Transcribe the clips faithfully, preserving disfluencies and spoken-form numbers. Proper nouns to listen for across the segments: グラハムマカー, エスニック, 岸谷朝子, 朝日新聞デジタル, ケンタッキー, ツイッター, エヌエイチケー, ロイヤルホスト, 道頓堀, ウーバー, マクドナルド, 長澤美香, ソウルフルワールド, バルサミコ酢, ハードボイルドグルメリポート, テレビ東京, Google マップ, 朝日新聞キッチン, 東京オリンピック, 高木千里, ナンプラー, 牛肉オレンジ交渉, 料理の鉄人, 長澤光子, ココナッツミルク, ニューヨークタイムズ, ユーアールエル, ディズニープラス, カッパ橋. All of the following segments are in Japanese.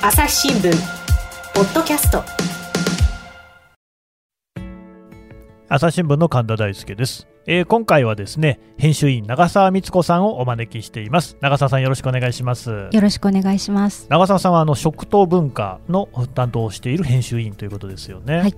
朝日新聞ポッドキャスト、朝日新聞の神田大輔です。えー、今回はですね、編集員長澤光子さんをお招きしています。長澤さん、よろしくお願いします。よろしくお願いします。長澤さんはあの食と文化の担当をしている編集員ということですよね。はい。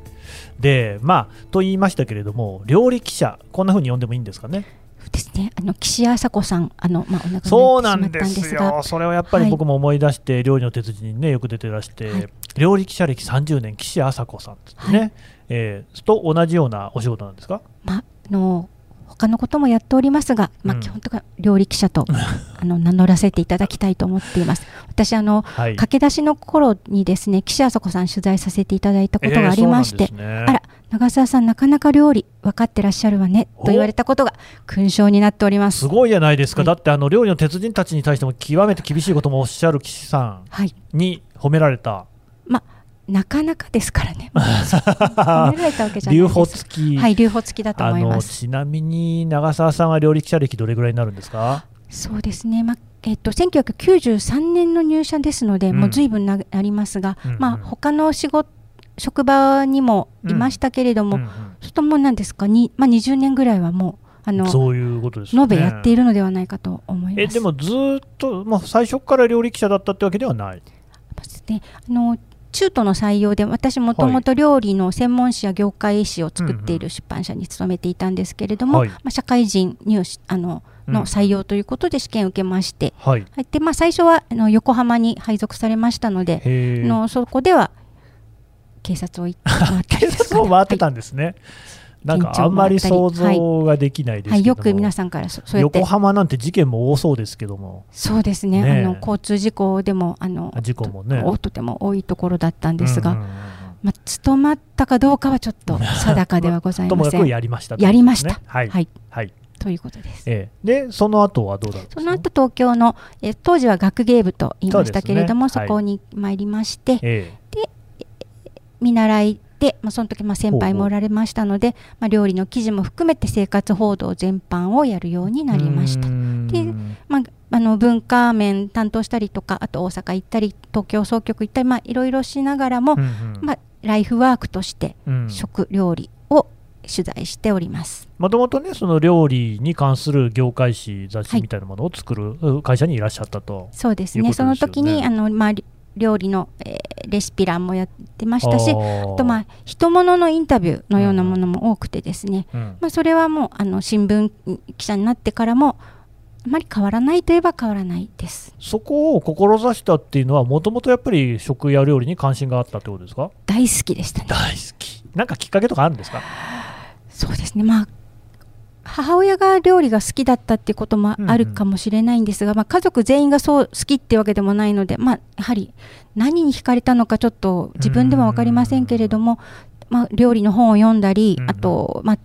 で、まあと言いましたけれども、料理記者、こんな風に呼んでもいいんですかね。ですね、あの岸谷朝子さん、あの、まあ、お亡くなりになってしまったんですが。そうなんですよ。それをやっぱり僕も思い出して、はい、料理の鉄人に、ね、よく出てらして、はい、料理記者歴さんじゅうねん、岸谷朝子さんですね、はい、えー、と同じようなお仕事なんですか。まあ、あの他のこともやっておりますが、まあ、基本的に料理記者と、うん、あの名乗らせていただきたいと思っています。私あの、はい、駆け出しの頃にですね、岸谷朝子さん取材させていただいたことがありまして、えーね、あら長澤さんなかなか料理分かってらっしゃるわねと言われたことが勲章になっております。すごいじゃないですか、はい、だってあの料理の鉄人たちに対しても極めて厳しいこともおっしゃる岸さんに褒められた、はい、まあなかなかですからね。留保付き、はい、留保付きだと思います。あのちなみに長澤さんは料理記者歴どれぐらいになるんですか。そうですね、まえっと、せんきゅうひゃくきゅうじゅうさんねんの入社ですので、うん、もう随分なりますが、うんうん、まあ、他の仕事職場にもいましたけれども、うんうんうん、ちょっともう何ですかに、まあ、にじゅうねんぐらいはもうあのそういうことですね、延べやっているのではないかと思います。えでもずっと、まあ、最初から料理記者だったってわけではないですね。あの中途の採用で、私もともと料理の専門誌や業界誌を作っている出版社に勤めていたんですけれども、はい、まあ、社会人入試あの、うん、の採用ということで試験を受けまして、はい、でまあ、最初はあの横浜に配属されましたので、のそこでは警察を行って警察を回ってたんですね、はい、なんかあんまり想像ができないですけども、はいはい、よく皆さんからそそうやって横浜なんて事件も多そうですけども、そうです ね, ねあの交通事故でもあの事故も、ね、と, とても多いところだったんですが、うんうん、まあ、務まったかどうかはちょっと定かではございません、まあ、ともかくやりましたと、ね、やりました、はいはいはい、ということです。ええ、でその後はどうだったんですか。その後東京のえ当時は学芸部と言いましたけれども そ,、ね、そこに参りまして、はい、ええ、で見習いで、まあ、その時まあ先輩もおられましたので、まあ、料理の記事も含めて生活報道全般をやるようになりました。で、まあ、あの文化面担当したりとか、あと大阪行ったり東京総局行ったり、まあ、いろいろしながらも、うんうん、まあ、ライフワークとして食料理を取材しております。もともとね、その料理に関する業界誌雑誌みたいなものを作る会社にいらっしゃったと、はい、そうですね、いうことですよね。その時にあの、まあ料理の、えー、レシピ欄もやってましたし、あと、まあ、人物のインタビューのようなものも多くてですね、うん、まあ、それはもうあの新聞記者になってからもあまり変わらないといえば変わらないです。そこを志したっていうのは、もともとやっぱり食や料理に関心があったってことですか。大好きでしたね。大好き。なんかきっかけとかあるんですか。そうですね、まあ母親が料理が好きだったっていうこともあるかもしれないんですが、うんうん、まあ、家族全員がそう好きっていうわけでもないので、まあ、やはり何に惹かれたのかちょっと自分でも分かりませんけれども、うんうん、まあ、料理の本を読んだり、うんうん、あと、まあ、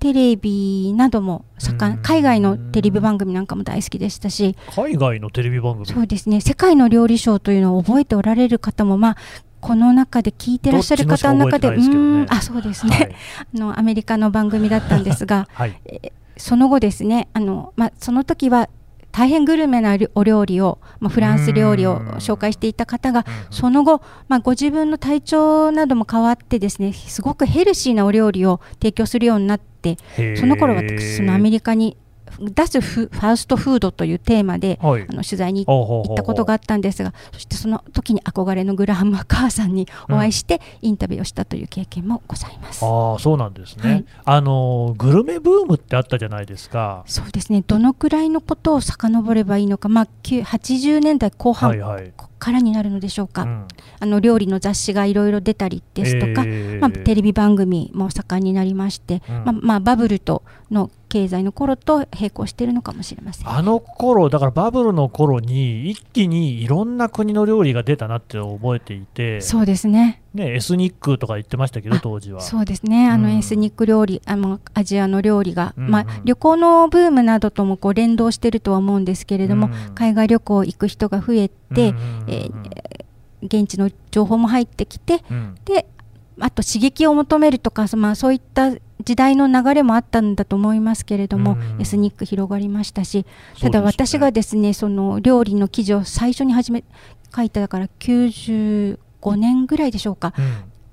テレビなども盛ん、うんうん、海外のテレビ番組なんかも大好きでしたし。海外のテレビ番組。そうですね、世界の料理ショーというのを覚えておられる方も、まあこの中で聞いてらっしゃる方の中で、うーん、あ、そうですね、はい、あのアメリカの番組だったんですが、はい、えその後ですね、あの、まあ、その時は大変グルメなお料理を、まあ、フランス料理を紹介していた方が、その後、まあ、ご自分の体調なども変わってですね、すごくヘルシーなお料理を提供するようになって、その頃私そのアメリカに出すファーストフードというテーマで、はい、あの取材に行ったことがあったんですが、そしてその時に憧れのグラハムマカーさんにお会いしてインタビューをしたという経験もございます。うん、あ、そうなんですね、はい、あのグルメブームってあったじゃないですか。そうですね、どのくらいのことを遡ればいいのか、まあ、はちじゅうねんだいこう半、はいはい、からになるのでしょうか、うん、あの料理の雑誌がいろいろ出たりですとか、えーまあ、テレビ番組も盛んになりまして、うん、まあまあ、バブルとの経済の頃と並行しているのかもしれません。あの頃だからバブルの頃に一気にいろんな国の料理が出たなって覚えていて。そうですね、ね、エスニックとか言ってましたけど当時は。そうですね、あのエスニック料理、うん、あのアジアの料理が、うんうん、まあ、旅行のブームなどともこう連動してるとは思うんですけれども、うん、海外旅行行く人が増えて、うんうん、えー、現地の情報も入ってきて、うん、であと刺激を求めるとか、まあ、そういった時代の流れもあったんだと思いますけれども、エスニック広がりましたし、ただ私がですね、その料理の記事を最初に始め書いただからきゅうじゅうごねんぐらいでしょうか、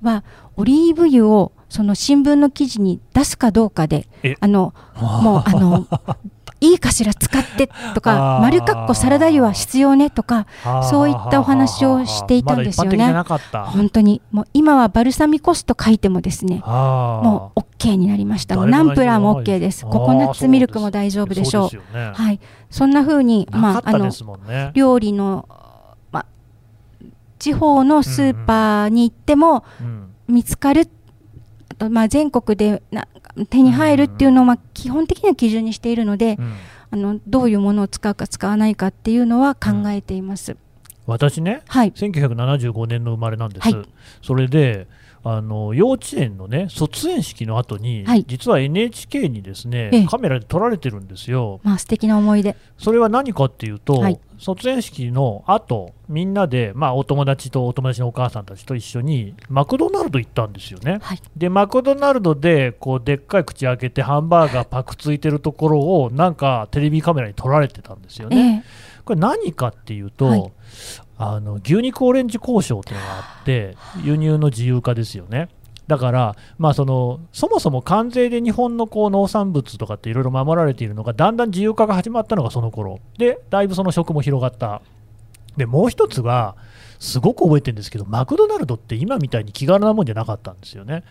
うん、はオリーブ油をその新聞の記事に出すかどうかで、あのもうあのいいかしら使ってとか、丸かっこサラダ油は必要ねとか、そういったお話をしていたんですよね。まだ一般的じゃなかった。本当にもう今はバルサミコ酢と書いてもですね、もう OK になりました。ナンプラーも OK です。ココナッツミルクも大丈夫でしょう。そうですよね。はい、そんな風に、まああの料理の、まあ、地方のスーパーに行っても見つかる、あとまあ全国でな手に入るっていうのをまあ基本的には基準にしているので、うん、あのどういうものを使うか使わないかっていうのは考えています。うん、私ね、はい、せんきゅうひゃくななじゅうごねんの生まれなんです。はい、それであの幼稚園のね卒園式の後に、はい、実は エヌエイチケー にですね、ええ、カメラで撮られてるんですよ。まあ素敵な思い出。それは何かっていうと、はい、卒園式の後みんなで、まあ、お友達とお友達のお母さんたちと一緒にマクドナルド行ったんですよね、はい、でマクドナルドでこうでっかい口開けてハンバーガーパクついてるところをなんかテレビカメラに撮られてたんですよね、ええ、これ何かっていうと、はい、あの牛肉オレンジ交渉というのがあって輸入の自由化ですよね。だから、まあ、そのそもそも関税で日本のこう農産物とかっていろいろ守られているのがだんだん自由化が始まったのがその頃で、だいぶその食も広がった。でもう一つはすごく覚えてるんですけど、マクドナルドって今みたいに気軽なもんじゃなかったんですよね。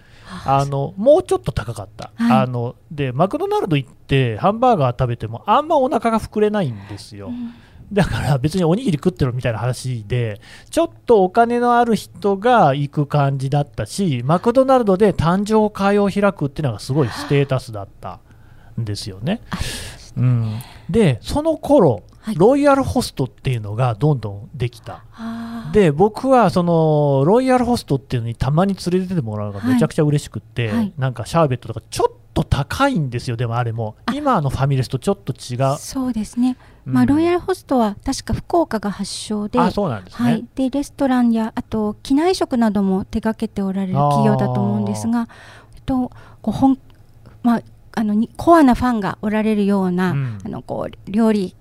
あのもうちょっと高かった、はい、あのでマクドナルド行ってハンバーガー食べてもあんまお腹が膨れないんですよ、うん、だから別におにぎり食ってるみたいな話で、ちょっとお金のある人が行く感じだったし、マクドナルドで誕生会を開くっていうのがすごいステータスだったんですよね、うん、でその頃ロイヤルホストっていうのがどんどんできた。で僕はそのロイヤルホストっていうのにたまに連れててもらうのがめちゃくちゃ嬉しくって、はいはい、なんかシャーベットとかちょっとちょっと高いんですよ。でもあれも今のファミレスとちょっと違う。そうですね、まあうん、ロイヤルホストは確か福岡が発祥で、あ、そうなんですね、はい、でレストランやあと機内食なども手掛けておられる企業だと思うんですが、とこう本、まあ、あのコアなファンがおられるような、うん、あのこう料理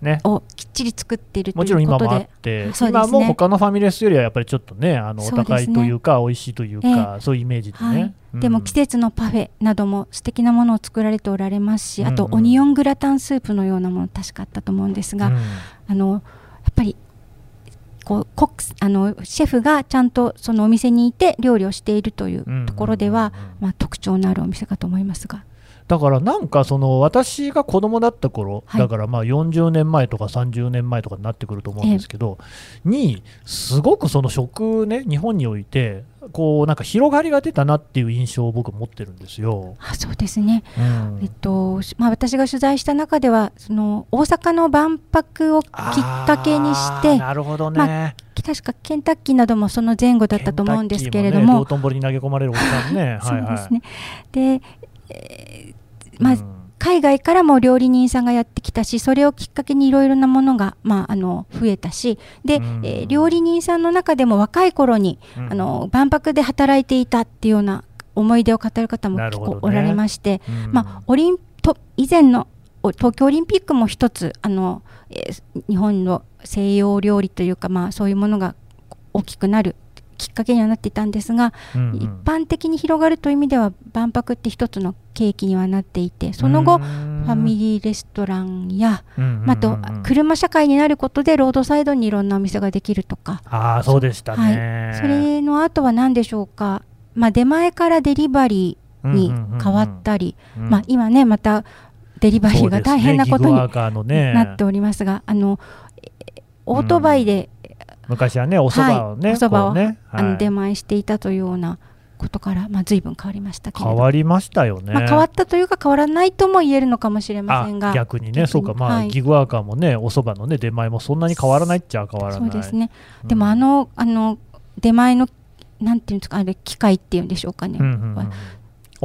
ね、をきっちり作っているということで、もちろん今もあって、ね、今も他のファミレスよりはやっぱりちょっとね、あのお高いというか美味しいというか、そうですね、えー、そういうイメージでね、はい、うん、でも季節のパフェなども素敵なものを作られておられますし、あとオニオングラタンスープのようなもの確かあったと思うんですが、うん、あのやっぱりこうコックスあのシェフがちゃんとそのお店にいて料理をしているというところでは、まあ、特徴のあるお店かと思いますが、だからなんかその私が子供だった頃、はい、だからまあよんじゅうねんまえとかさんじゅうねんまえとかになってくると思うんですけど、ええ、にすごくその食ね、日本においてこうなんか広がりが出たなっていう印象を僕持ってるんですよ。あ、そうですね、うん、えっとまあ、私が取材した中ではその大阪の万博をきっかけにして、なるほどね、まあ確かケンタッキーなどもその前後だったと思うんですけれども、道頓堀に投げ込まれるおじさんねそうですね、はいはい、でえーまあ、海外からも料理人さんがやってきたし、それをきっかけにいろいろなものが、まあ、あの増えたしで、うん、えー、料理人さんの中でも若い頃に、うん、あの万博で働いていたっていうような思い出を語る方も結構おられまして、ね、うん、まあ、オリンと以前の東京オリンピックも一つあの、えー、日本の西洋料理というか、まあ、そういうものが大きくなるきっかけにはなっていたんですが、うんうん、一般的に広がるという意味では万博って一つの契機にはなっていて、その後ファミリーレストランや、うんうんうん、あと車社会になることでロードサイドにいろんなお店ができるとか、あー、そうでしたね、はい、それの後は何でしょうか、まあ、出前からデリバリーに変わったり、うんうんうん、まあ、今ねまたデリバリーが大変なことになっておりますが、あのオートバイで、うん、昔はねおそばをね、はい、おそばを、ね、あの出前していたというようなことから、まあ、随分変わりましたけれど、変わりましたよね、まあ、変わったというか変わらないとも言えるのかもしれませんが、逆にね、逆にそうか、まあ、はい、ギグワーカーもねおそばの、ね、出前もそんなに変わらないっちゃ変わらない、そうですね、うん、でもあの、あの出前のなんていうんですか、あれ機械っていうんでしょうかね、うんうん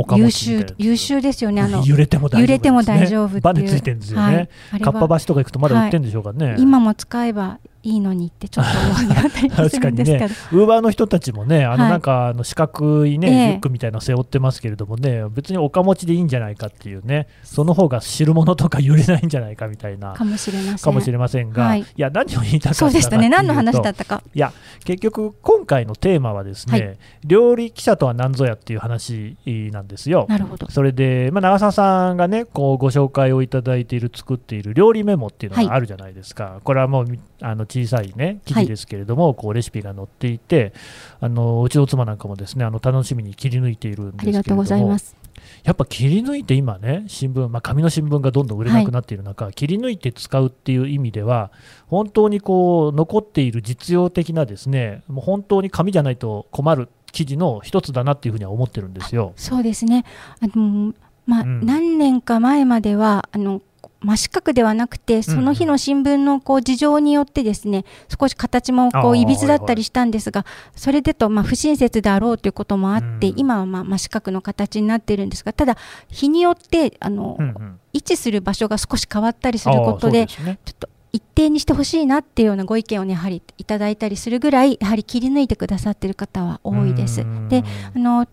うん、優秀、優秀ですよね、あの揺れても大丈夫ですね、揺れても大丈夫っていうバネついてるんですよね、はい、カッパ橋とか行くとまだ売ってるんでしょうかね、はい、今も使えばいいのにってちょっと思いがあったりするんですけど確かにね、ウーバーの人たちもね、あのなんかあの四角いね、はい、リュックみたいなの背負ってますけれどもね、えー、別におかもちでいいんじゃないかっていうね、その方が汁物とか揺れないんじゃないかみたいなかもしれません、かもしれませんが、はい、いや何を言いたかったかっていうと、そうでしたね、何の話だったか、いや結局今回のテーマはですね、はい、料理記者とは何ぞやっていう話なんですよ。なるほど。それで、まあ、長澤さんがねこうご紹介をいただいている作っている料理メモっていうのがあるじゃないですか、はい、これはもうあの小さいね記事ですけれども、はい、こうレシピが載っていて、あのうちの妻なんかもですね、あの楽しみに切り抜いているんですけれども、ありがとうございます。やっぱ切り抜いて今ね新聞、まあ、紙の新聞がどんどん売れなくなっている中、はい、切り抜いて使うっていう意味では本当にこう残っている実用的なですね、もう本当に紙じゃないと困る記事の一つだなっていうふうには思ってるんですよ。そうですね、あの、まあうん、何年か前まではあの真四角ではなくて、その日の新聞のこう事情によってですね、少し形もこういびつだったりしたんですが、それでとまあ不親切であろうということもあって、今はまあ真四角の形になっているんですが、ただ日によってあの位置する場所が少し変わったりすることで、ちょっと一定にしてほしいなっていうようなご意見をねやはりいただいたりするぐらい、やはり切り抜いてくださっている方は多いです。で、あの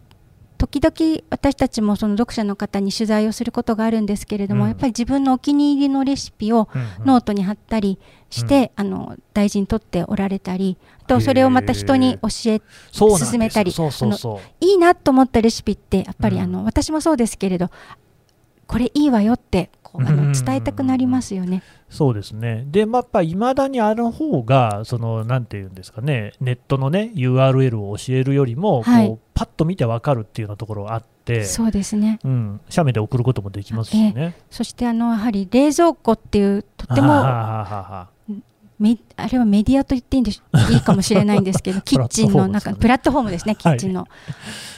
時々私たちもその読者の方に取材をすることがあるんですけれども、うん、やっぱり自分のお気に入りのレシピをノートに貼ったりして、うん、あの大事に取っておられたり、あとそれをまた人に教え勧めたり、いいなと思ったレシピってやっぱりあの、うん、私もそうですけれど、これいいわよってこうあの伝えたくなりますよね。そうですね。で、まあ、やっぱいまだにあの方がそのなんていうんですかね、ネットのね ユーアールエル を教えるよりもこう、はい、パッと見てわかるっていうようなところがあって、そうですね、うん、写メで送ることもできますしね。そしてあのやはり冷蔵庫っていうとてもあれはメディアと言っていいんでしいいかもしれないんですけどキッチンの中のプラットフォームですね、キッチンの、は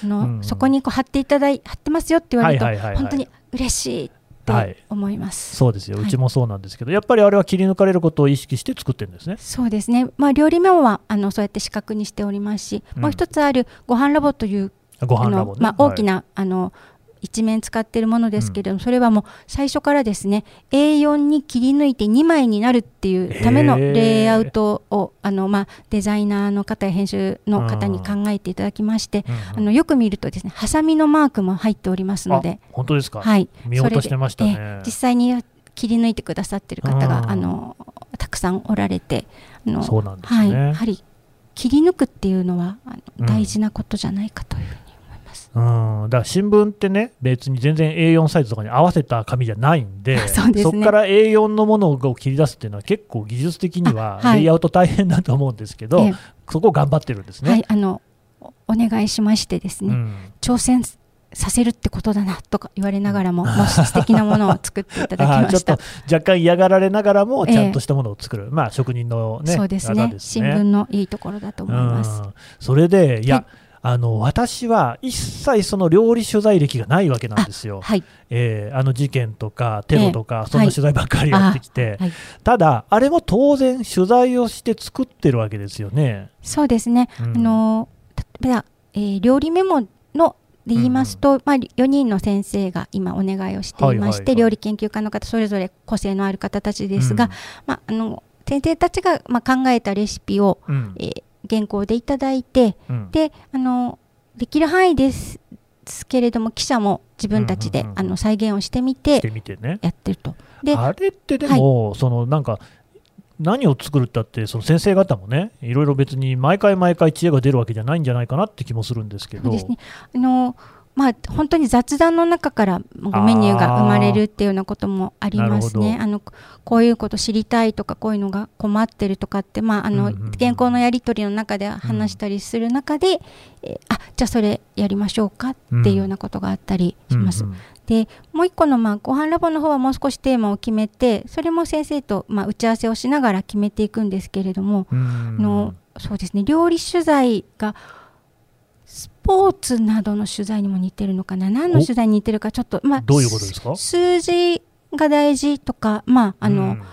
い、の、うん、そこにこう貼っていただい貼ってますよって言われると本当に嬉しいって思います、はい、そうですよ。うちもそうなんですけど、はい、やっぱりあれは切り抜かれることを意識して作ってるんですね。そうですね、まあ、料理メモはあのそうやって四角にしておりますし、うん、もう一つあるご飯ラボというご飯ラボ、ね、まあ、大きな、はい、あの一面使っているものですけれども、うん、それはもう最初からですね エーよん に切り抜いてにまいになるっていうためのレイアウトを、えー、あのまあ、デザイナーの方や編集の方に考えていただきまして、うん、あのよく見るとですねハサミのマークも入っておりますので、本当ですか、はい、見落としてましたね、えー、実際に切り抜いてくださっている方が、うん、あのたくさんおられて、あのそうなんですね、はい、やはり切り抜くっていうのはあの大事なことじゃないかという、うん、うん、だから新聞ってね別に全然 エーよん サイズとかに合わせた紙じゃないんで、 そうですね、そこから エーよん のものを切り出すっていうのは結構技術的にはレイアウト大変だと思うんですけど、はい、そこを頑張ってるんですね、はい、あのお願いしましてですね、うん、挑戦させるってことだなとか言われながらも、もう素敵なものを作っていただきましたちょっと若干嫌がられながらもちゃんとしたものを作る、えーまあ、職人の、ね、そうですね、技ですね、新聞のいいところだと思います。それでいやあの私は一切その料理取材歴がないわけなんですよ。 あ,、はいえー、あの事件とかテロとか、えー、そんな取材ばっかりやってきて、はい、ただあれも当然取材をして作ってるわけですよね。そうですね、うん、あの例えば、えー、料理メモので言いますと、うん、まあ、よにんの先生が今お願いをしていまして、料理研究家の方それぞれ個性のある方たちですが、うん、まあ、あの先生たちが、まあ、考えたレシピを、うん、えー原稿でいただいて、うん、で、あのできる範囲ですけれども記者も自分たちで、うんうんうん、あの再現をしてみてやってると、ね、であれってでも、はい、そのなんか何を作るったってその先生方もねいろいろ別に毎回毎回知恵が出るわけじゃないんじゃないかなって気もするんですけど、そうですね、あのまあ、本当に雑談の中からメニューが生まれるっていうようなこともありますね。あのこういうこと知りたいとかこういうのが困ってるとかって、まあ、あの原稿のやり取りの中で話したりする中で、うん、えー、あじゃあそれやりましょうかっていうようなことがあったりします、うんうんうん、でもう一個の、まあ、ご飯ラボの方はもう少しテーマを決めてそれも先生と、まあ、打ち合わせをしながら決めていくんですけれども、うんうん、あのそうですね、料理取材がスポーツなどの取材にも似てるのかな、何の取材に似てるかちょっと、まあ、どういうことですか？数字が大事とか、まあ、あの、うん、やっ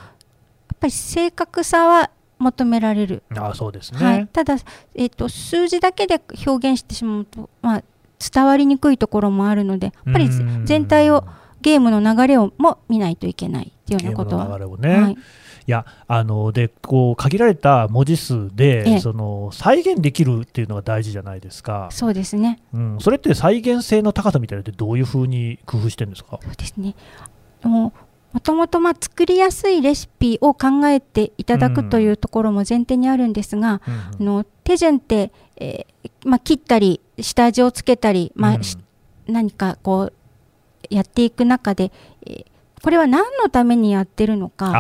ぱり正確さは求められる。あ、そうですね、はい、ただ、えーと、数字だけで表現してしまうと、まあ、伝わりにくいところもあるので、やっぱり全体をゲームの流れをも見ないといけないっていうようなことは、ゲームの流れをね、はい、いやあのでこう限られた文字数で、ええ、その再現できるっていうのが大事じゃないですか。そうですね、うん、それって再現性の高さみたいなのってどういうふうに工夫してるんですか。そうですね、もともとまあ作りやすいレシピを考えていただくというところも前提にあるんですが、うん、あの手順って、えーまあ、切ったり下味をつけたり、まあうん、何かこうやっていく中で、えーこれは何のためにやってるのか、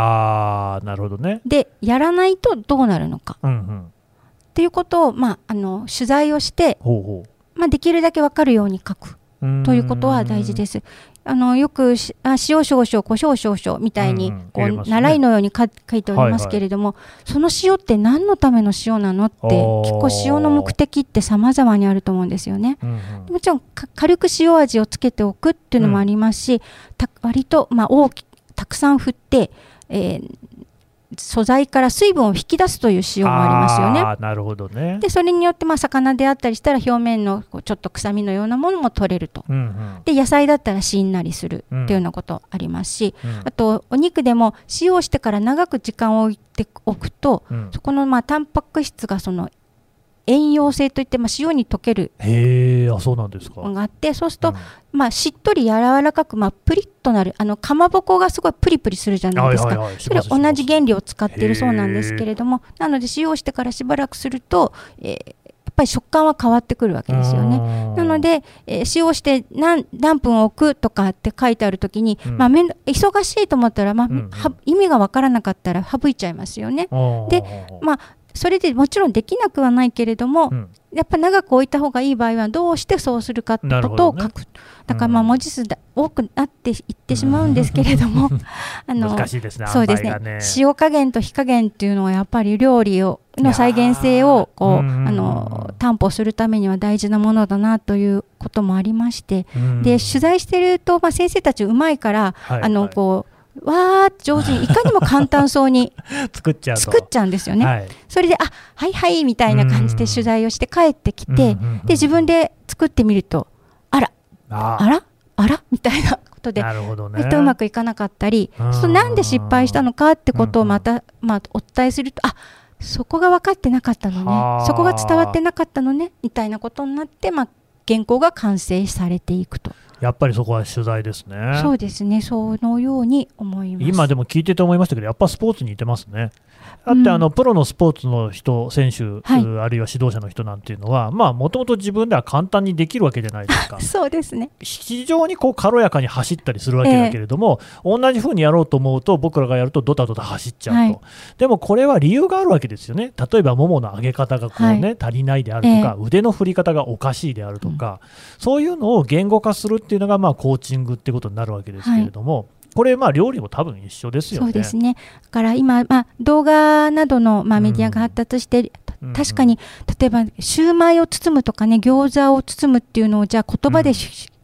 あー、なるほどね。でやらないとどうなるのか、うんうん、っていうことを、まあ、あの取材をしてほうほう、まあ、できるだけ分かるように書くということは大事です。あのよくしあ塩少々胡椒少々みたいに、うんうん、こう、ね、習いのように書いておりますけれども、はいはい、その塩って何のための塩なのって結構塩の目的って様々にあると思うんですよね、うんうん、もちろん軽く塩味をつけておくっていうのもありますし、うん、た割と、まあ、大きたくさん振って、えー、素材から水分を引き出すという塩もありますよね。あ、なるほどね。でそれによってまあ魚であったりしたら表面のこうちょっと臭みのようなものも取れると、うんうん、で野菜だったらしんなりするというようなことありますし、うんうん、あとお肉でも塩をしてから長く時間を置いておくと、うん、そこのまあタンパク質がその塩溶性といって、まあ、塩に溶けるのがあって、そうすると、うんまあ、しっとり柔らかく、まあ、プリッとなるあのかまぼこがすごいプリプリするじゃないですか、はいはいはい、それ同じ原理を使っているそうなんですけれども、なので塩をしてからしばらくすると、えー、やっぱり食感は変わってくるわけですよね。なので、えー、塩をして 何, 何分置くとかって書いてあるときに、うんまあ、めん忙しいと思ったら、まあうんうん、意味が分からなかったら省いちゃいますよね。で、まあそれでもちろんできなくはないけれども、うん、やっぱ長く置いた方がいい場合はどうしてそうするかってことを書く、ね、だからまあ文字数だ、うん、多くなっていってしまうんですけれども、うん、あの難しいですね。そうですね、ね塩加減と火加減っていうのはやっぱり料理をの再現性をこうあの担保するためには大事なものだなということもありまして、うん、で取材してると、まあ、先生たちうまいから、はいはい、あのこうわー上手にいかにも簡単そうに作っちゃう作っちゃうんですよね、はい、それであはいはいみたいな感じで取材をして帰ってきて、うんうん、で自分で作ってみるとあらああらあらみたいなことでなるほど、ね、うまくいかなかったり、そなんで失敗したのかってことをまた、うんうんまあ、お伝えするとあそこが分かってなかったのね、そこが伝わってなかったのねみたいなことになって、まあ、原稿が完成されていくと。やっぱりそこは取材ですね。そうですね、そのように思います。今でも聞いてて思いましたけど、やっぱスポーツに似てますね。だってあの、うん、プロのスポーツの人、選手、はい、あるいは指導者の人なんていうのは、もともと自分では簡単にできるわけじゃないですか。そうですね。非常にこう軽やかに走ったりするわけだけれども、えー、同じふうにやろうと思うと、僕らがやるとドタドタ走っちゃうと、はい、でもこれは理由があるわけですよね。例えばももの上げ方がこう、ねはい、足りないであるとか、えー、腕の振り方がおかしいであるとか、うん、そういうのを言語化するっていうのがまあコーチングってことになるわけですけれども、はい、これまあ料理も多分一緒ですよね。そうですね。だから今まあ動画などのまあメディアが発達して、うん、確かに例えばシューマイを包むとかね、餃子を包むっていうのをじゃあ言葉で、うん、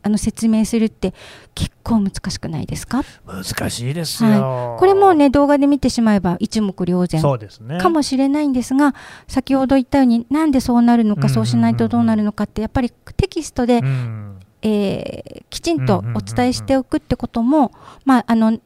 あの説明するって結構難しくないですか。難しいですよ、はい、これもね動画で見てしまえば一目瞭然かもしれないんですが、先ほど言ったようになんでそうなるのか、うん、そうしないとどうなるのかってやっぱりテキストで、うんえー、きちんとお伝えしておくってことも、まあ、あの流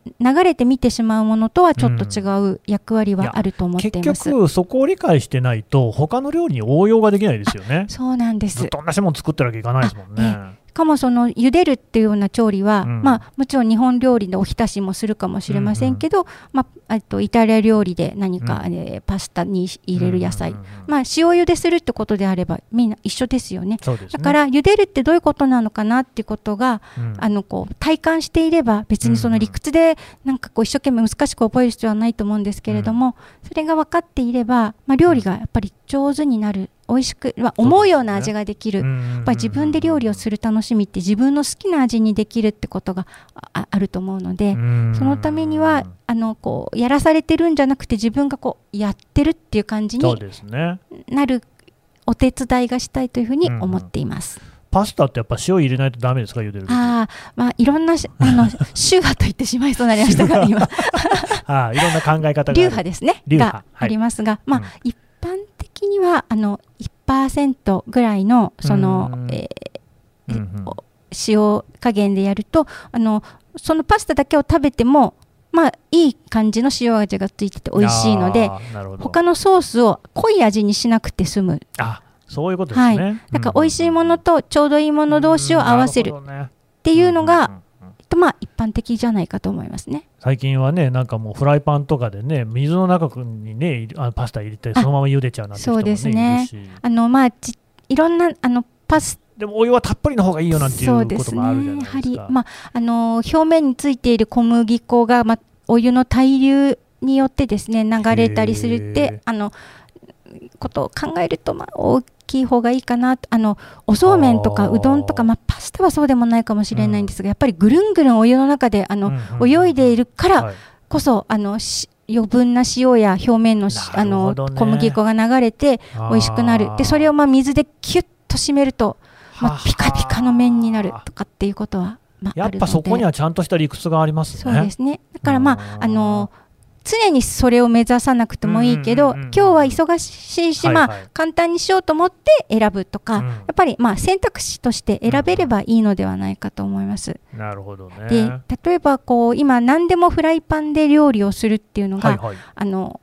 れて見てしまうものとはちょっと違う役割はあると思っています。結局そこを理解してないと他の料理に応用ができないですよね。そうなんです。ずっと同じもの作ってるわけいかないですもんね。かもその茹でるっていうような調理は、うんまあ、もちろん日本料理でお浸しもするかもしれませんけど、うんうんまあ、あとイタリア料理で何か、うんえー、パスタに入れる野菜、うんうんうんまあ、塩茹でするってことであればみんな一緒ですよね。そうですね。だから茹でるってどういうことなのかなっていうことが、うん、あのこう体感していれば別にその理屈でなんかこう一生懸命難しく覚える必要はないと思うんですけれども、うん、それが分かっていれば、まあ、料理がやっぱり上手になる、美味しく、まあ、思うような味ができる。そうですね。やっぱり自分で料理をする楽しみって自分の好きな味にできるってことが あ, あると思うので、そのためにはあのこうやらされてるんじゃなくて自分がこうやってるっていう感じになるお手伝いがしたいというふうに思っています。パスタってやっぱ塩入れないとダメですか、茹でる時。あ、まあ、いろんなあの宗派と言ってしまいそうになりましたが今ああ、いろんな考え方がある流派ですね、流派がありますが、はいまあうん、一般的にはあの いちパーセント ぐらいのその、えーうんうん、塩加減でやるとあのそのパスタだけを食べてもまあいい感じの塩味がついてて美味しいので、他のソースを濃い味にしなくて済む。あ、そういうことですね。はい、だから美味しいものとちょうどいいもの同士を合わせるっていうのが、まあ一般的じゃないかと思いますね。最近はね、なんかもうフライパンとかでね、水の中にね、あのパスタ入れてそのまま茹でちゃうなんて人もね、そうですね。あのまあちいろんなあのパスでもお湯はたっぷりの方がいいよなんていうこともあるじゃないですか。そうですね。やはりまああの表面についている小麦粉がまあお湯の対流によってですね流れたりするってあのことを考えるとまあ大きい方がいいかなと。あのおそうめんとかうどんとか、まあ、パスタはそうでもないかもしれないんですが、うん、やっぱりぐるんぐるんお湯の中であの、うんうん、泳いでいるからこそ、はい、あの余分な塩や表面の、あの小麦粉が流れて美味しくなる。でそれをまあ水でキュッと締めると、まあ、ピカピカの麺になるとかっていうことは、まあ、やっぱそこにはちゃんとした理屈がありますね。そうですね。だからまああの常にそれを目指さなくてもいいけど、今日は忙しいし、はいはい、まあ簡単にしようと思って選ぶとか、うん、やっぱりまあ選択肢として選べればいいのではないかと思います。なるほどね。で例えばこう今何でもフライパンで料理をするっていうのが、はいはい、あの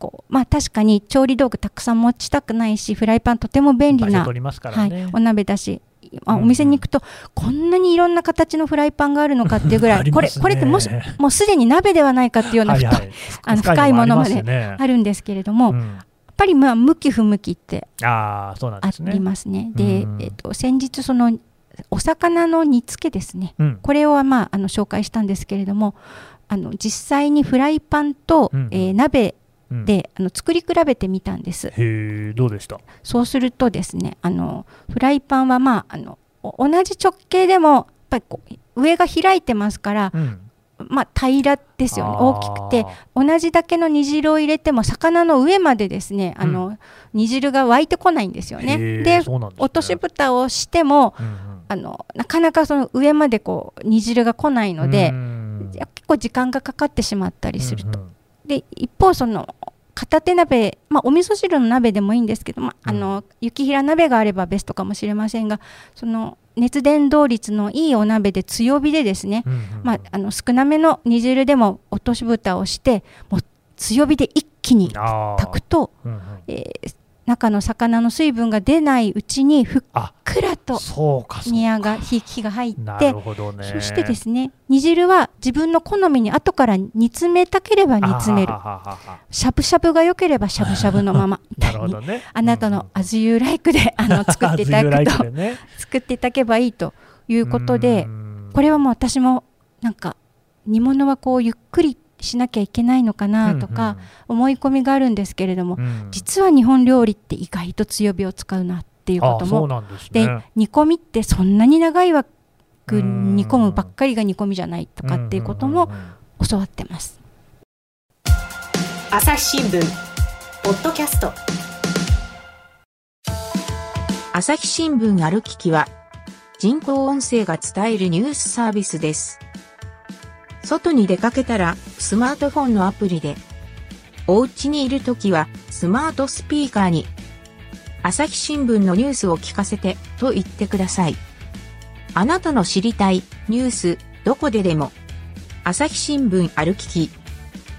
こうまあ確かに調理道具たくさん持ちたくないし、フライパンとても便利な、はい、お鍋だし。あ、お店に行くとこんなにいろんな形のフライパンがあるのかっていうぐらい、これこれってもしもうすでに鍋ではないかっていうような深い、はいはい、あの深いものまであるんですけれども、うん、やっぱりまあ向き不向きってありますね。で、えっと、先日そのお魚の煮付けですね、うん、これをまああの紹介したんですけれども、あの実際にフライパンと、うん、えー、鍋であの作り比べてみたんです。へ、どうでした？そうするとですね、あのフライパンは、まあ、あの同じ直径でもやっぱりこう上が開いてますから、うん、まあ、平らですよね。大きくて同じだけの煮汁を入れても魚の上までですね、あの、うん、煮汁が湧いてこないんですよね。で、落とし蓋をしても、うんうん、あのなかなかその上までこう煮汁が来ないので、うん、結構時間がかかってしまったりすると。うんうん、で一方その片手鍋、まあ、お味噌汁の鍋でもいいんですけど、まあ、あの雪平鍋があればベストかもしれませんが、その熱伝導率のいいお鍋で強火でですね、まあ、あの少なめの煮汁でも落とし蓋をしてもう強火で一気に炊くと、うんうん、えー、中の魚の水分が出ないうちにふっくらと煮あが火が入って、そしてですね、煮汁は自分の好みに後から煮詰めたければ煮詰める、しゃぶしゃぶが良ければしゃぶしゃぶのままみたいに、ね、あなたのアズユーライクであの作っていただくと、ね、作っていただけばいいということで、これはもう私もなんか煮物はこうゆっくりしなきゃいけないのかなとか思い込みがあるんですけれども、うんうん、実は日本料理って意外と強火を使うなっていうことも。ああ、そうなんですね。で煮込みってそんなに長い枠煮込むばっかりが煮込みじゃないとかっていうことも教わってます。朝日新聞ポッドキャスト。朝日新聞ある聞きは人工音声が伝えるニュースサービスです。外に出かけたらスマートフォンのアプリで、お家にいるときはスマートスピーカーに朝日新聞のニュースを聞かせてと言ってください。あなたの知りたいニュース、どこででも朝日新聞ある聞き。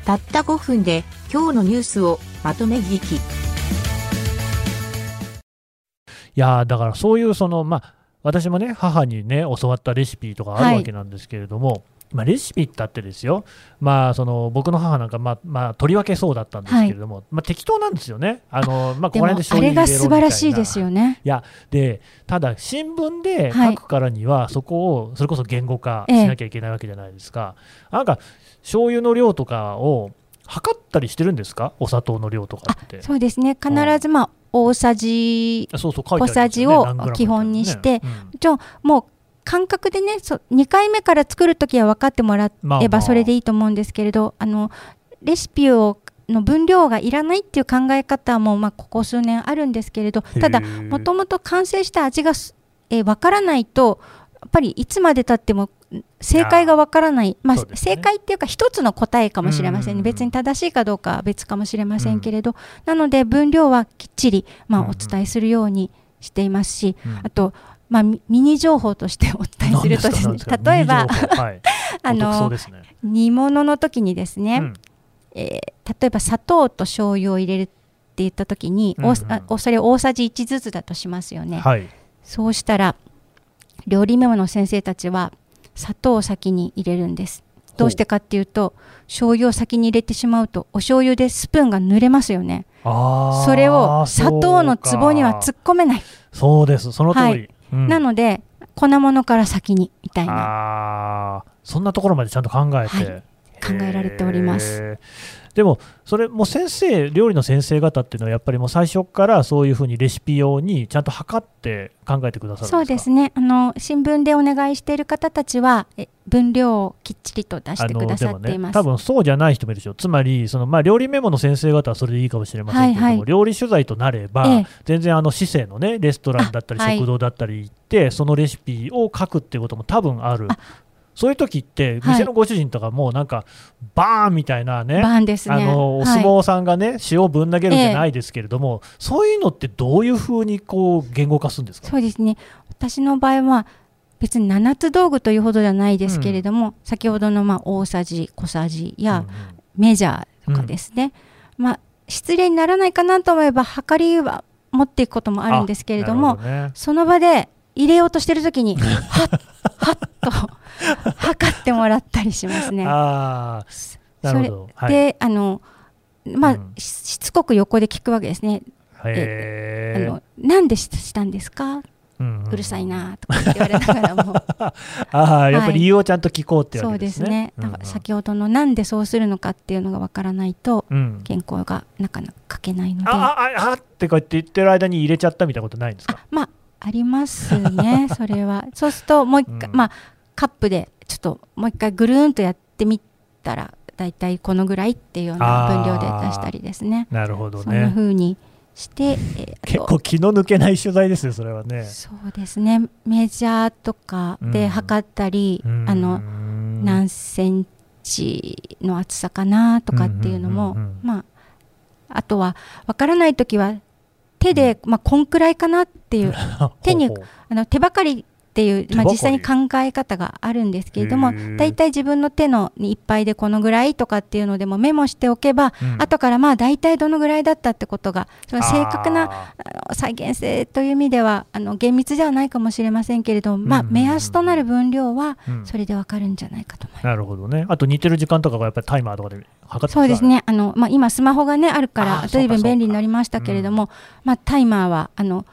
たったごふんで今日のニュースをまとめ聞き。いやー、だからそういうそのまあ私もね、母にね教わったレシピとかあるわけなんですけれども、はい、まあ、レシピってあってですよ、まあ、その僕の母なんか、まあまあ、とりわけそうだったんですけれども、はい、まあ、適当なんですよね。あの、まあ、ここら辺で醤油入れろみたいな。あれが素晴らしいですよね。いや、でただ新聞で書くからにはそこをそれこそ言語化しなきゃいけないわけじゃないですか、ええ、なんか醤油の量とかを測ったりしてるんですか？お砂糖の量とかって。あ、そうですね、必ず、まあ、大さじ、そうそう、書いてあるんですよね、小さじを基本にして、うん、じゃあもう感覚でね、そにかいめから作るときは分かってもらえばそれでいいと思うんですけれど、まあまあ、あのレシピをの分量がいらないっていう考え方も、まあ、ここ数年あるんですけれど、ただもともと完成した味が、えー、分からないとやっぱりいつまでたっても正解が分からない、まあ、ね、正解っていうか一つの答えかもしれませんね。別に正しいかどうかは別かもしれませんけれど、うん、なので分量はきっちり、まあ、お伝えするようにしていますし、うんうん、あとまあ、ミニ情報としてお伝えするとですね、例えば、はい、あの、ね、煮物の時にですね、うん、えー、例えば砂糖と醤油を入れるって言った時に、うんうん、それを大さじいちずつだとしますよね、はい、そうしたら料理メモの先生たちは砂糖を先に入れるんです。どうしてかっていうと、醤油を先に入れてしまうとお醤油でスプーンが濡れますよね。あ、それを砂糖の壺には突っ込めない。そうです、その通り、はい、うん、なので粉物から先にみたいな、あ、そんなところまでちゃんと考えて、はい、考えられております。でもそれも先生、料理の先生方っていうのはやっぱりもう最初からそういうふうにレシピ用にちゃんと測って考えてくださるんですか？そうですね、あの新聞でお願いしている方たちはえ分量をきっちりと出してくださっています、ね、多分そうじゃない人もいるでしょう。つまりその、まあ、料理メモの先生方はそれでいいかもしれませんけれども、はいはい、料理取材となれば、ええ、全然あの市政の、ね、レストランだったり食堂だったり行って、はい、そのレシピを書くっていうことも多分ある。あ、そういう時って店のご主人とかもなんかバーンみたいなね、はい、ね、あのお相撲さんがね、はい、塩をぶん投げるじゃないですけれども、ええ、そういうのってどういうふうにこう言語化するんですか？そうですね、私の場合は別にななつ道具というほどじゃないですけれども、うん、先ほどのまあ大さじ小さじやメジャーとかですね、うんうん、まあ、失礼にならないかなと思えばはかりは持っていくこともあるんですけれども、ね、その場で入れようとしてる時にはっはっと測ってもらったりしますね。あ、なるほど。それで、はい、あのまあ、うん、しつこく横で聞くわけですね。え、あのなんでしたんですか、うんうん、うるさいなとか言われながらもあ、やっぱり理由をちゃんと聞こうってわけですね、はい、そうですね、だから先ほどのなんでそうするのかっていうのがわからないと、うん、健康がなかなか書けないので、あああってこうやって言ってる間に入れちゃったみたいなことないんですか？あ、まあありますね、それは。そうするともう一回、うん、まあ、カップでちょっともう一回ぐるーんとやってみたらだいたいこのぐらいっていうような分量で出したりですね。なるほどね。そんな風にして、えー、結構気の抜けない取材ですよ、それはね。そうですね、メジャーとかで測ったり、うん、あの何センチの厚さかなとかっていうのも、うんうんうんうん、まあ、あとは分からないときは手で、まあ、こんくらいかなっていう手にあの手ばかりっていう、まあ、実際に考え方があるんですけれども、だいたい自分の手のいっぱいでこのぐらいとかっていうのでもメモしておけば、うん、後からまあだいたいどのぐらいだったってことが、その正確なあの再現性という意味ではあの厳密ではないかもしれませんけれども、まあ、目安となる分量はそれでわかるんじゃないかと思います、うんうん、なるほどね。あと似てる時間とかがやっぱりタイマーとかで測って、そうですね、あの、まあ、今スマホが、ね、あるから随分便利になりましたけれども、うん、まあ、タイマーはあの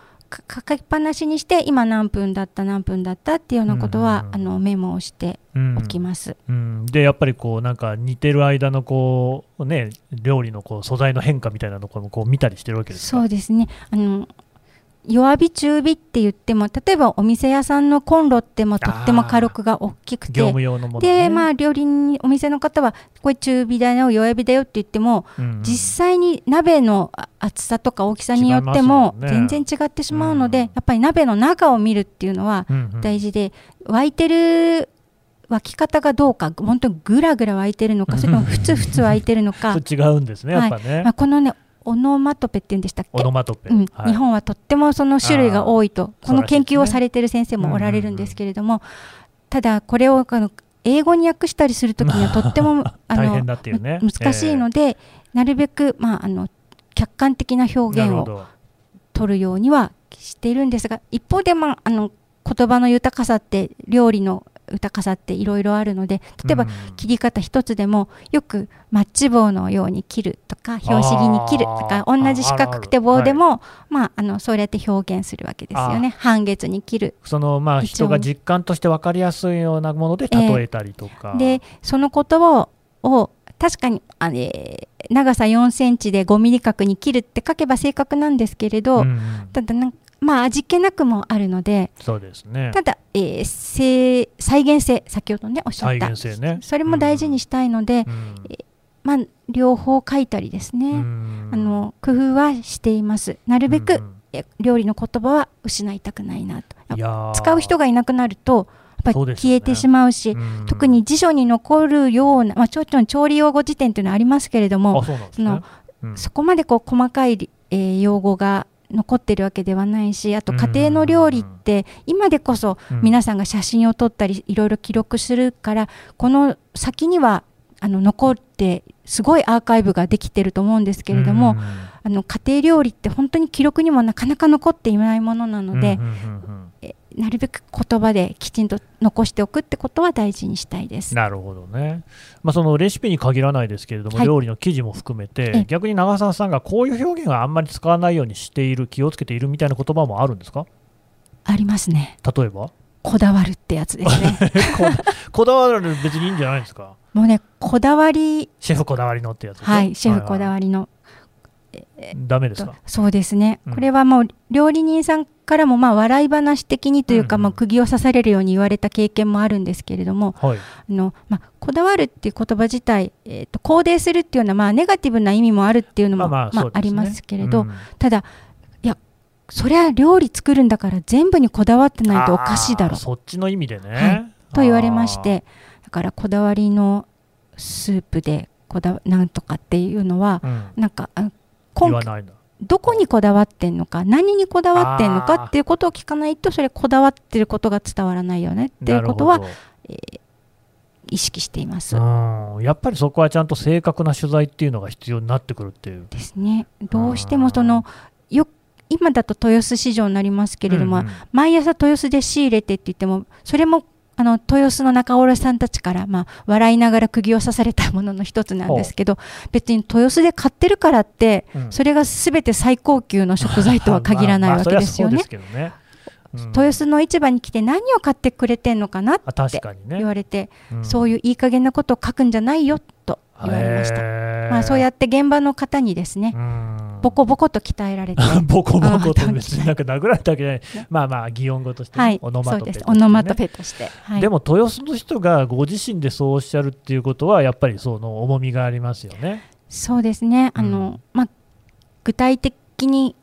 かかりっぱなしにして今何分だった何分だったっていうようなことは、うんうん、あのメモをしておきます、うんうん、でやっぱりこうなんか似てる間のこう、ね、料理のこう素材の変化みたいなのをこう見たりしてるわけですか？そうですね、あの弱火中火って言っても例えばお店屋さんのコンロってもとっても火力が大きくて業務用のもの、ね、で、まあ、料理にお店の方はこれ中火だよ弱火だよって言っても、うんうん、実際に鍋の厚さとか大きさによっても全然違ってしまうので、ね、やっぱり鍋の中を見るっていうのは大事で、うんうん、沸いてる沸き方がどうか、本当にぐらぐら沸いてるのかそれともふつふつ沸いてるのか違うんですね、やっぱね、はい、まあ、このねオノマトペって言うんでしたっけ？オノマトペ、うん、はい、日本はとってもその種類が多いとこの研究をされている先生もおられるんですけれども、ね、うんうんうん、ただこれをあの英語に訳したりするときにはとってもあの大変だっていう、ね、難しいので、えー、なるべく、まあ、あの客観的な表現を取るようにはしているんですが、一方で、まあ、あの言葉の豊かさって料理の豊かさっていろいろあるので、例えば切り方一つでもよくマッチ棒のように切るとか拍子木に切るとか、同じ四角くて棒でもまああのそうやって表現するわけですよね。半月に切る、そのまあ人が実感として分かりやすいようなもので例えたりとか、えー、でその言葉を確かにあれ長さよんセンチでごミリ角に切るって書けば正確なんですけれど、うん、ただなんかまあ、味気なくもあるので、そうですね、ただ、えー、再現性、先ほど、ね、おっしゃった再現性、ね、それも大事にしたいので、うん、えーまあ、両方書いたりですね、うん、あの工夫はしています。なるべく、うん、料理の言葉は失いたくないなと。使う人がいなくなるとやっぱり消えてしまうし、そうですよね、うん、特に辞書に残るような、まあ、ちょっと調理用語辞典というのはありますけれども、あ、そうなんですね、その、うん、そこまでこう細かい、えー、用語が残ってるわけではないし、あと家庭の料理って今でこそ皆さんが写真を撮ったりいろいろ記録するから、この先にはあの残ってすごいアーカイブができてると思うんですけれども、あの家庭料理って本当に記録にもなかなか残っていないものなので、なるべく言葉できちんと残しておくってことは大事にしたいです。なるほどね、まあ、そのレシピに限らないですけれども、はい、料理の記事も含めて逆に長澤さんがこういう表現はあんまり使わないようにしている、気をつけているみたいな言葉もあるんですか？ありますね。例えばこだわるってやつですねこ, こだわる別にいいんじゃないですか？もうね、こだわり、シェフこだわりのってやつ、はい、シェフこだわりの、はいはい、ダメですか？そうですね、うん、これはもう料理人さんからもまあ笑い話的にというか、うんうん、まあ、釘を刺されるように言われた経験もあるんですけれども、はい、あのまあ、こだわるっていう言葉自体、えー、と肯定するっていうのはまあネガティブな意味もあるっていうのもまあありますけれど、うん、ただいやそりゃ料理作るんだから全部にこだわってないとおかしいだろう、そっちの意味でね、はい、と言われまして、だからこだわりのスープでこだなんとかっていうのは、うん、なんか言わないんだ。どこにこだわってんのか、何にこだわってんのかっていうことを聞かないと、それこだわってることが伝わらないよねっていうことは、えー、意識しています。うん、やっぱりそこはちゃんと正確な取材っていうのが必要になってくるっていうですね。どうしてもそのよ今だと豊洲市場になりますけれども、うんうん、毎朝豊洲で仕入れてって言っても、それもあの豊洲の仲卸さんたちから、まあ、笑いながら釘を刺されたものの一つなんですけど、別に豊洲で買ってるからって、うん、それが全て最高級の食材とは限らないわけですよね。豊洲の市場に来て何を買ってくれてんのかなって言われて、ね、うん、そういういい加減なことを書くんじゃないよと言われました。まあ、そうやって現場の方にですね、ボコボコと鍛えられてボコボコと別になんか殴られたわけじゃないまあまあ擬音語として、ね、はい、オノマトペとして、ね、オノマトペとして、はい、でも豊洲の人がご自身でそうおっしゃるっていうことはやっぱりその重みがありますよね。そうですね、あの、うん、まあ、具体的に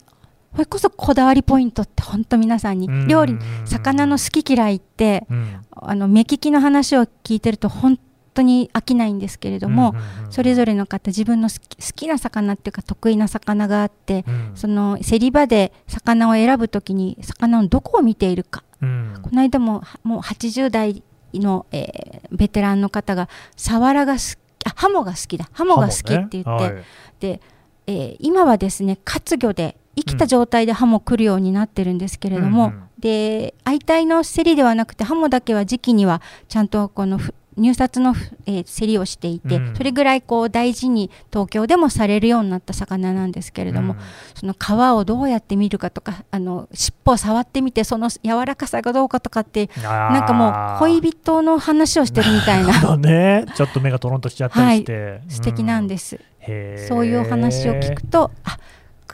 これこそこだわりポイントって本当皆さんに料理、魚の好き嫌いって、うん、あの目利きの話を聞いてると本当に飽きないんですけれども、うんうん、それぞれの方自分の好き、好きな魚っていうか得意な魚があって、うん、その競り場で魚を選ぶときに魚のどこを見ているか、うん、この間ももうはちじゅう代の、えー、ベテランの方がサワラが好き、あ、ハモが好きだハモが好きって言って、ハモね、はい、で、えー、今はですね活魚で生きた状態でハモ来るようになってるんですけれども、うんうん、で相対の競りではなくてハモだけは時期にはちゃんとこの入札の、えー、競りをしていて、うん、それぐらいこう大事に東京でもされるようになった魚なんですけれども、うん、その皮をどうやって見るかとか、あの尻尾を触ってみてその柔らかさがどうかとかってなんかもう恋人の話をしてるみたいな、ね、ちょっと目がトロンとしちゃったりして、はい、素敵なんです、うん、へー、そういうお話を聞くと、あ、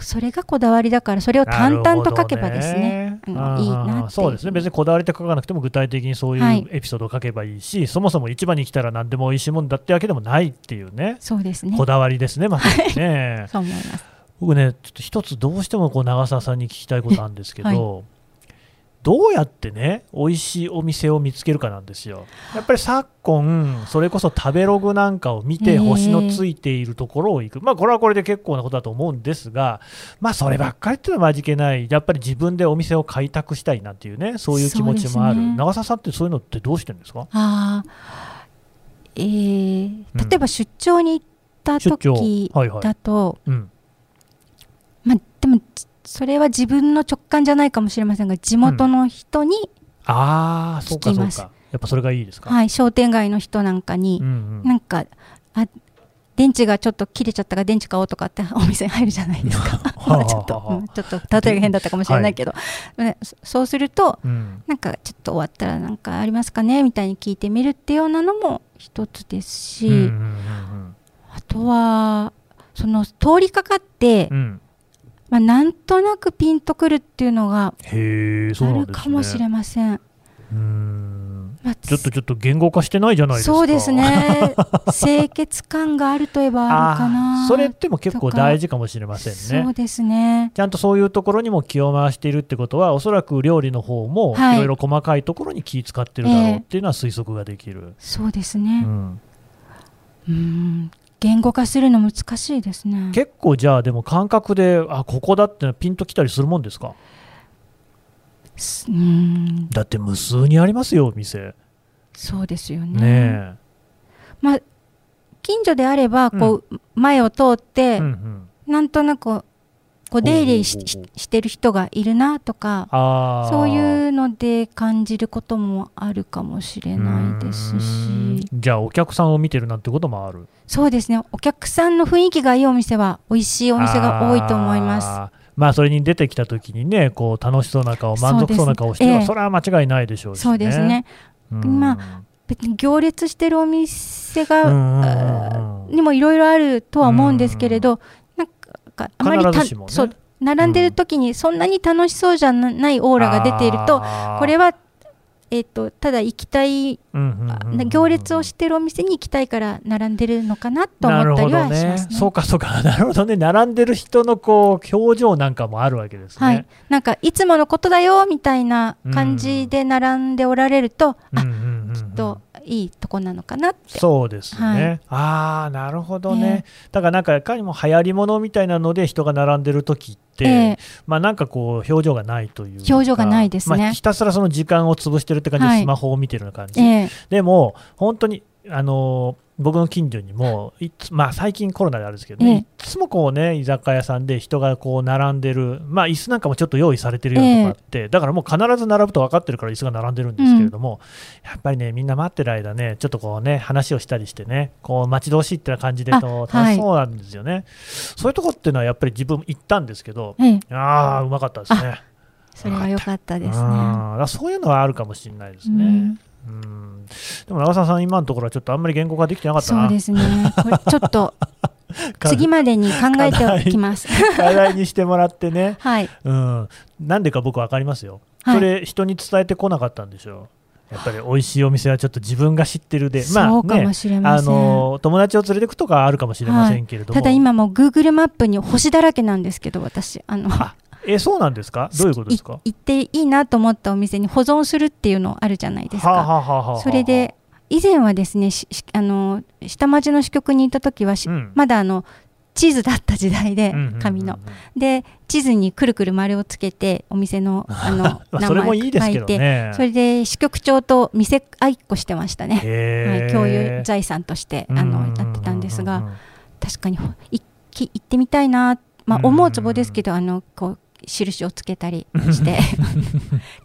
それがこだわりだから、それを淡々と書けばですね、いいなって。そうですね、別にこだわりって書かなくても具体的にそういうエピソードを書けばいいし、はい、そもそも市場に来たら何でも美味しいもんだってわけでもないっていうね。そうですね、こだわりですね、まさにね、はい、そう思います。僕ね、ちょっと一つどうしてもこう長澤さんに聞きたいことなんですけど、はい、どうやってね美味しいお店を見つけるかなんですよ。やっぱり昨今それこそ食べログなんかを見て星のついているところを行く、まあ、これはこれで結構なことだと思うんですが、まあ、そればっかりっていうのは味気ない。やっぱり自分でお店を開拓したいなんていうね、そういう気持ちもある、ね、長澤さんってそういうのってどうしてるんですか？あ、えー、例えば出張に行った時だと、まあ、でもそれは自分の直感じゃないかもしれませんが、地元の人に聞きます。うん、ああ、そうかそうか。やっぱそれがいいですか？はい、商店街の人なんかに、うんうん、なんか、あ、電池がちょっと切れちゃったから電池買おうとかってお店に入るじゃないですか。まあちょっと、うん、ちょっと例えが変だったかもしれないけど、はい、そうすると、うん、なんかちょっと終わったらなんかありますかねみたいに聞いてみるっていうようなのも一つですし、うんうんうんうん、あとはその通りかかって、うん、まあ、なんとなくピンとくるっていうのがあるかもしれません。うーん、まあ、ちょっとちょっと言語化してないじゃないですか。そうですね清潔感があるといえばあるかな。それっても結構大事かもしれませんね。そうですね、ちゃんとそういうところにも気を回しているってことは、おそらく料理の方もいろいろ細かいところに気を使ってるだろうっていうのは推測ができる、えー、そうですね、うん、うん、言語化するの難しいですね。結構じゃあでも感覚であここだってピンときたりするもんですか？うん、だって無数にありますよ店。そうですよ ね, ねまあ、近所であればこう、うん、前を通って、うんうん、なんとなくこう出入り し, してる人がいるなとか、あそういうので感じることもあるかもしれないですし。じゃあお客さんを見てるなんてこともある。そうですね、お客さんの雰囲気がいいお店は美味しいお店が多いと思います。まあ、それに出てきたときにねこう楽しそうな顔満足そうな顔してるのは そ,、ええ、それは間違いないでしょうし、ね、そうですね、うんまあ、別に行列してるお店がにもいろいろあるとは思うんですけれど、なんかあまり必ずしも、ね、そう並んでるときにそんなに楽しそうじゃないオーラが出ていると、うん、これは、えー、とただ行きたい、行列をしてるお店に行きたいから並んでるのかなと思ったりはします ね, ねそうかそうか、なるほどね。並んでる人のこう表情なんかもあるわけですね、はい、なんかいつものことだよみたいな感じで並んでおられると、うん、あ、うんうんうんうん、きっといいとこなのかなって。そうですね、はい、ああなるほどね、えー、だからなんかいかにも流行り物みたいなので人が並んでる時って、えーまあ、なんかこう表情がないというか、表情がないですね、まあ、ひたすらその時間を潰してるって感じでスマホを見てるような感じ、はいえー、でも本当にあの僕の近所にもいつ、まあ、最近コロナであるんですけど、ねえー、いつもこう、ね、居酒屋さんで人がこう並んでる、まあ、椅子なんかもちょっと用意されてるようなところがあって、えー、だからもう必ず並ぶと分かってるから椅子が並んでるんですけれども、うん、やっぱりねみんな待ってる間ねちょっとこうね話をしたりしてねこう待ち遠しいってな感じでと楽しそうなんですよね、はい、そういうとこっていうのはやっぱり自分行ったんですけど、えー、あーうまかったですね。それは良かったですね。あそういうのはあるかもしれないですね、うんうん、でも長澤さん今のところはちょっとあんまり言語化できてなかったな。そうですね、これちょっと次までに考えておきます。課題にしてもらってね、はいうん、なんでか僕分かりますよ、はい、それ人に伝えてこなかったんでしょう。やっぱり美味しいお店はちょっと自分が知ってるで、まあね、そうかもしれません。あの友達を連れていくとかあるかもしれませんけれども、はい、ただ今もう Google マップに星だらけなんですけど私あのあえそうなんですか？どういうことですか？行っていいなと思ったお店に保存するっていうのあるじゃないですか、はあはあはあはあ、それで以前はですねあの下町の支局にいた時は、うん、まだあの地図だった時代で、うん、紙の、うんうんうん、で地図にくるくる丸をつけてお店 の, あの名前を書いて そ, いい、ね、それで支局長と店あいっこしてましたね、はい、共有財産としてあのやってたんですが、うんうんうん、確かに行ってみたいな、まあ、思うつぼですけど、うんうん、あのこう印をつけたりして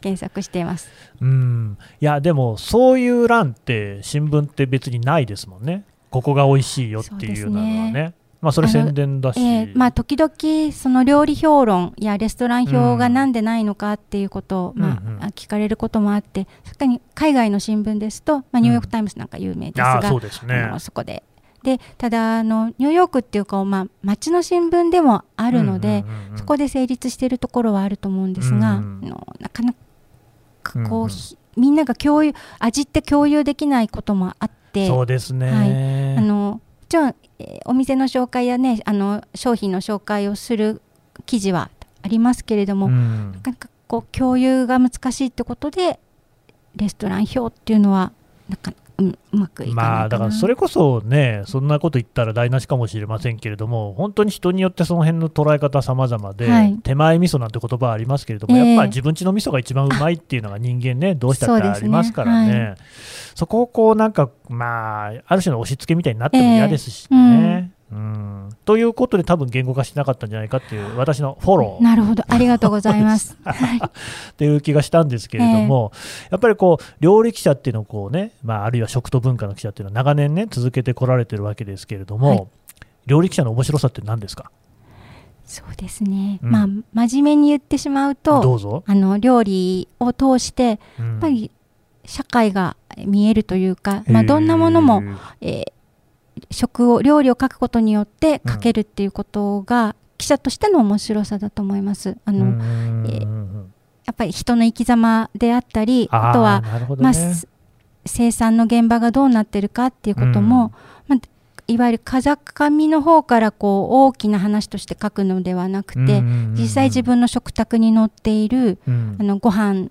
検索しています。うんいやでもそういう欄って新聞って別にないですもんね。ここが美味しいよっていうようなのは ね, ね、まあ、それ宣伝だし、えーまあ、時々その料理評論やレストラン表がなんでないのかっていうことを、うんまあうんうん、聞かれることもあって、確かに海外の新聞ですと、まあ、ニューヨークタイムズなんか有名ですが、うん、あそうですね、あのそこででただあのニューヨークっていうか、まあ、街の新聞でもあるので、うんうんうんうん、そこで成立しているところはあると思うんですが、うんうん、のなかなかこう、うんうん、みんなが共有味って共有できないこともあって。そうですね、はい、あのじゃあ、えー、お店の紹介やねあの商品の紹介をする記事はありますけれども、うん、なかなかこう共有が難しいってことでレストラン表っていうのはなかなかう, うまくいかないかな、まあ、だからそれこそねそんなこと言ったら台無しかもしれませんけれども、本当に人によってその辺の捉え方様々で、はい、手前味噌なんて言葉ありますけれども、えー、やっぱり自分家の味噌が一番うまいっていうのが人間ねどうしたってありますからね。 そうですね、はい、そこをこうなんかまあある種の押し付けみたいになっても嫌ですしね、えーうん、うんということで多分言語化してなかったんじゃないかっていう私のフォロー。なるほどありがとうございますっていう気がしたんですけれども、えー、やっぱりこう料理記者っていうのをこうね、まあ、あるいは食と文化の記者っていうのは長年ね続けてこられてるわけですけれども、はい、料理記者の面白さって何ですか？そうですね、うんまあ、真面目に言ってしまうとどうぞあの料理を通してやっぱり社会が見えるというか、うんまあ、どんなものも、えー食を料理を書くことによって書けるっていうことが記者としての面白さだと思います。あの、えー、やっぱり人の生き様であったり あ, あとは、ねまあ、生産の現場がどうなってるかっていうことも、まあ、いわゆる風上の方からこう大きな話として書くのではなくて、実際自分の食卓に載っているあのご飯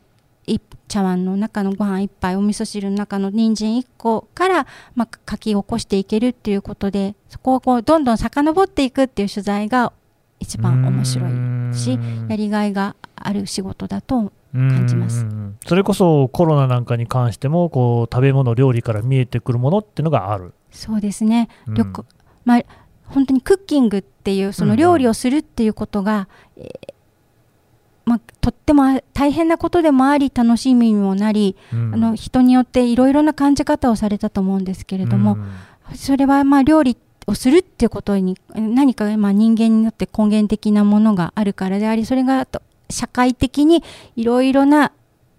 茶碗の中のご飯一杯、お味噌汁の中の人参いっこから、まあ、書き起こしていけるっていうことで、そこをこうどんどん遡っていくっていう取材が一番面白いし、やりがいがある仕事だと感じます。それこそコロナなんかに関してもこう食べ物、料理から見えてくるものっていうのがある。そうですね、よく、まあ、本当にクッキングっていうその料理をするっていうことが、うんうん、えーまあ、とっても大変なことでもあり楽しみにもなり、うん、あの人によっていろいろな感じ方をされたと思うんですけれども、うん、それはまあ料理をするっていうことに何かまあ人間によって根源的なものがあるからであり、それがと社会的にいろいろな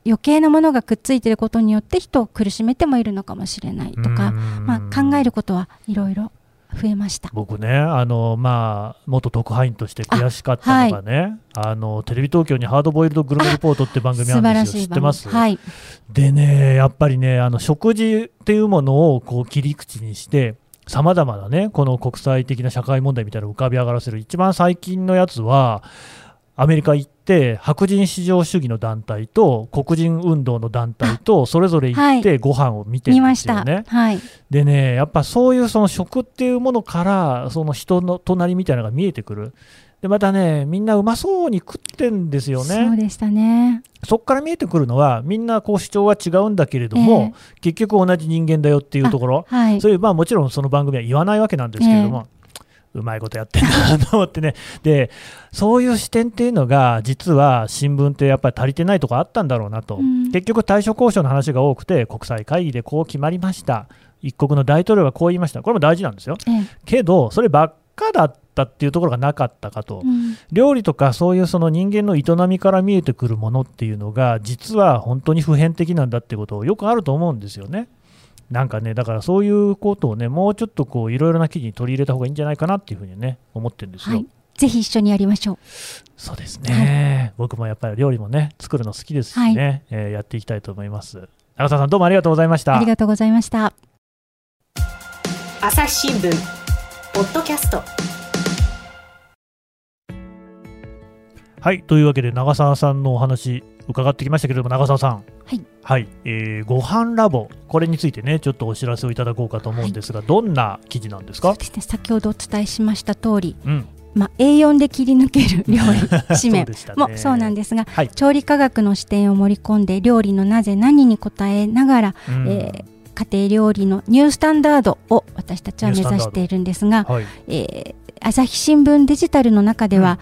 余計なものがくっついていることによって人を苦しめてもいるのかもしれないとか、うん、まあ、考えることはいろいろ増えました。僕ね、あの、まあ、元特派員として悔しかったのがね、あ、はい、あのテレビ東京にハードボイルドグルメリポートって番組あるんですよ。知ってます？はい、でね、やっぱりね、あの食事っていうものをこう切り口にしてさまざまなね、この国際的な社会問題みたいなのを浮かび上がらせる。一番最近のやつはアメリカ行って白人至上主義の団体と黒人運動の団体とそれぞれ行ってご飯を見てるんですよね、はいはい、でね、やっぱそういうその食っていうものからその人の隣みたいなのが見えてくる。でまたね、みんなうまそうに食ってんですよね。そうでしたね。そこから見えてくるのはみんなこう主張は違うんだけれども、えー、結局同じ人間だよっていうところ、はい、そういう、まあ、もちろんその番組は言わないわけなんですけれども、えーうまいことやってんだと思ってね。でそういう視点っていうのが実は新聞ってやっぱり足りてないとこあったんだろうなと、うん、結局対処交渉の話が多くて、国際会議でこう決まりました、一国の大統領がこう言いました、これも大事なんですよ、うん、けどそればっかだったっていうところがなかったかと、うん、料理とかそういうその人間の営みから見えてくるものっていうのが実は本当に普遍的なんだっていうことをよくあると思うんですよね。なんかね、だからそういうことをね、もうちょっとこういろいろな記事に取り入れた方がいいんじゃないかなっていうふうにね、思ってるんですよ、はい、ぜひ一緒にやりましょう。そうですね、はい、僕もやっぱり料理もね作るの好きですしね、はい、えー、やっていきたいと思います。長澤さん、どうもありがとうございました。ありがとうございました。朝日新聞ポッドキャスト。はい、というわけで長澤さんのお話伺ってきましたけれども、長澤さん、はいはい、えー、ご飯ラボ、これについてねちょっとお知らせをいただこうかと思うんですが、はい、どんな記事なんですか？そうですね、先ほどお伝えしました通り、うん、まあ、エーよん で切り抜ける料理紙面もそうなんですが、はい、調理科学の視点を盛り込んで料理のなぜ何に答えながら、うん、えー、家庭料理のニュースタンダードを私たちは目指しているんですが、はい、えー、朝日新聞デジタルの中では、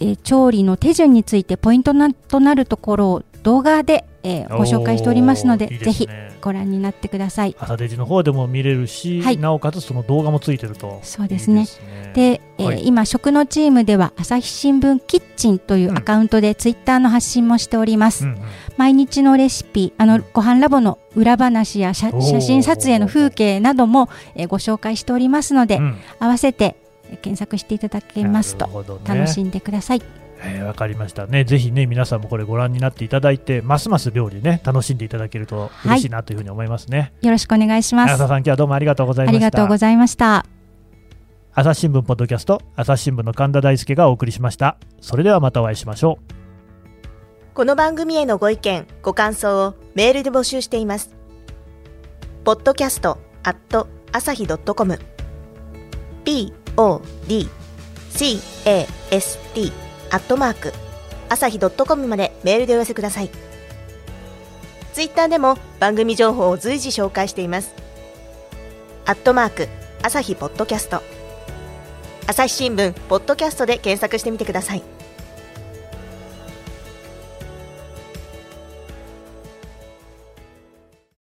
うん、えー、調理の手順についてポイントなとなるところを動画でえー、ご紹介しておりますので、いいですね、ぜひご覧になってください。朝デジの方でも見れるし、はい、なおかつその動画もついてると。そうですね。いいですね。で、えーはい、今食のチームでは朝日新聞キッチンというアカウントでツイッターの発信もしております、うんうんうん、毎日のレシピ、あのご飯ラボの裏話や写真撮影の風景なども、えー、ご紹介しておりますので、うん、合わせて検索していただけますと、ね、楽しんでください。えー、わかりましたね。ぜひね皆さんもこれご覧になっていただいて、ますます料理ね楽しんでいただけると嬉しいなというふうに思いますね、はい、よろしくお願いします。朝さん、今日はどうもありがとうございました。ありがとうございました。朝日新聞ポッドキャスト、朝日新聞の神田大輔がお送りしました。それではまたお会いしましょう。この番組へのご意見ご感想をメールで募集しています。 ポッドキャスト アット アサヒ ドット コム ピー オー ディー シー エー エス ティーアットマーク朝日 ドットコム までメールでお寄せください。ツイッターでも番組情報を随時紹介しています。アットマーク朝日ポッドキャスト、朝日新聞ポッドキャストで検索してみてください。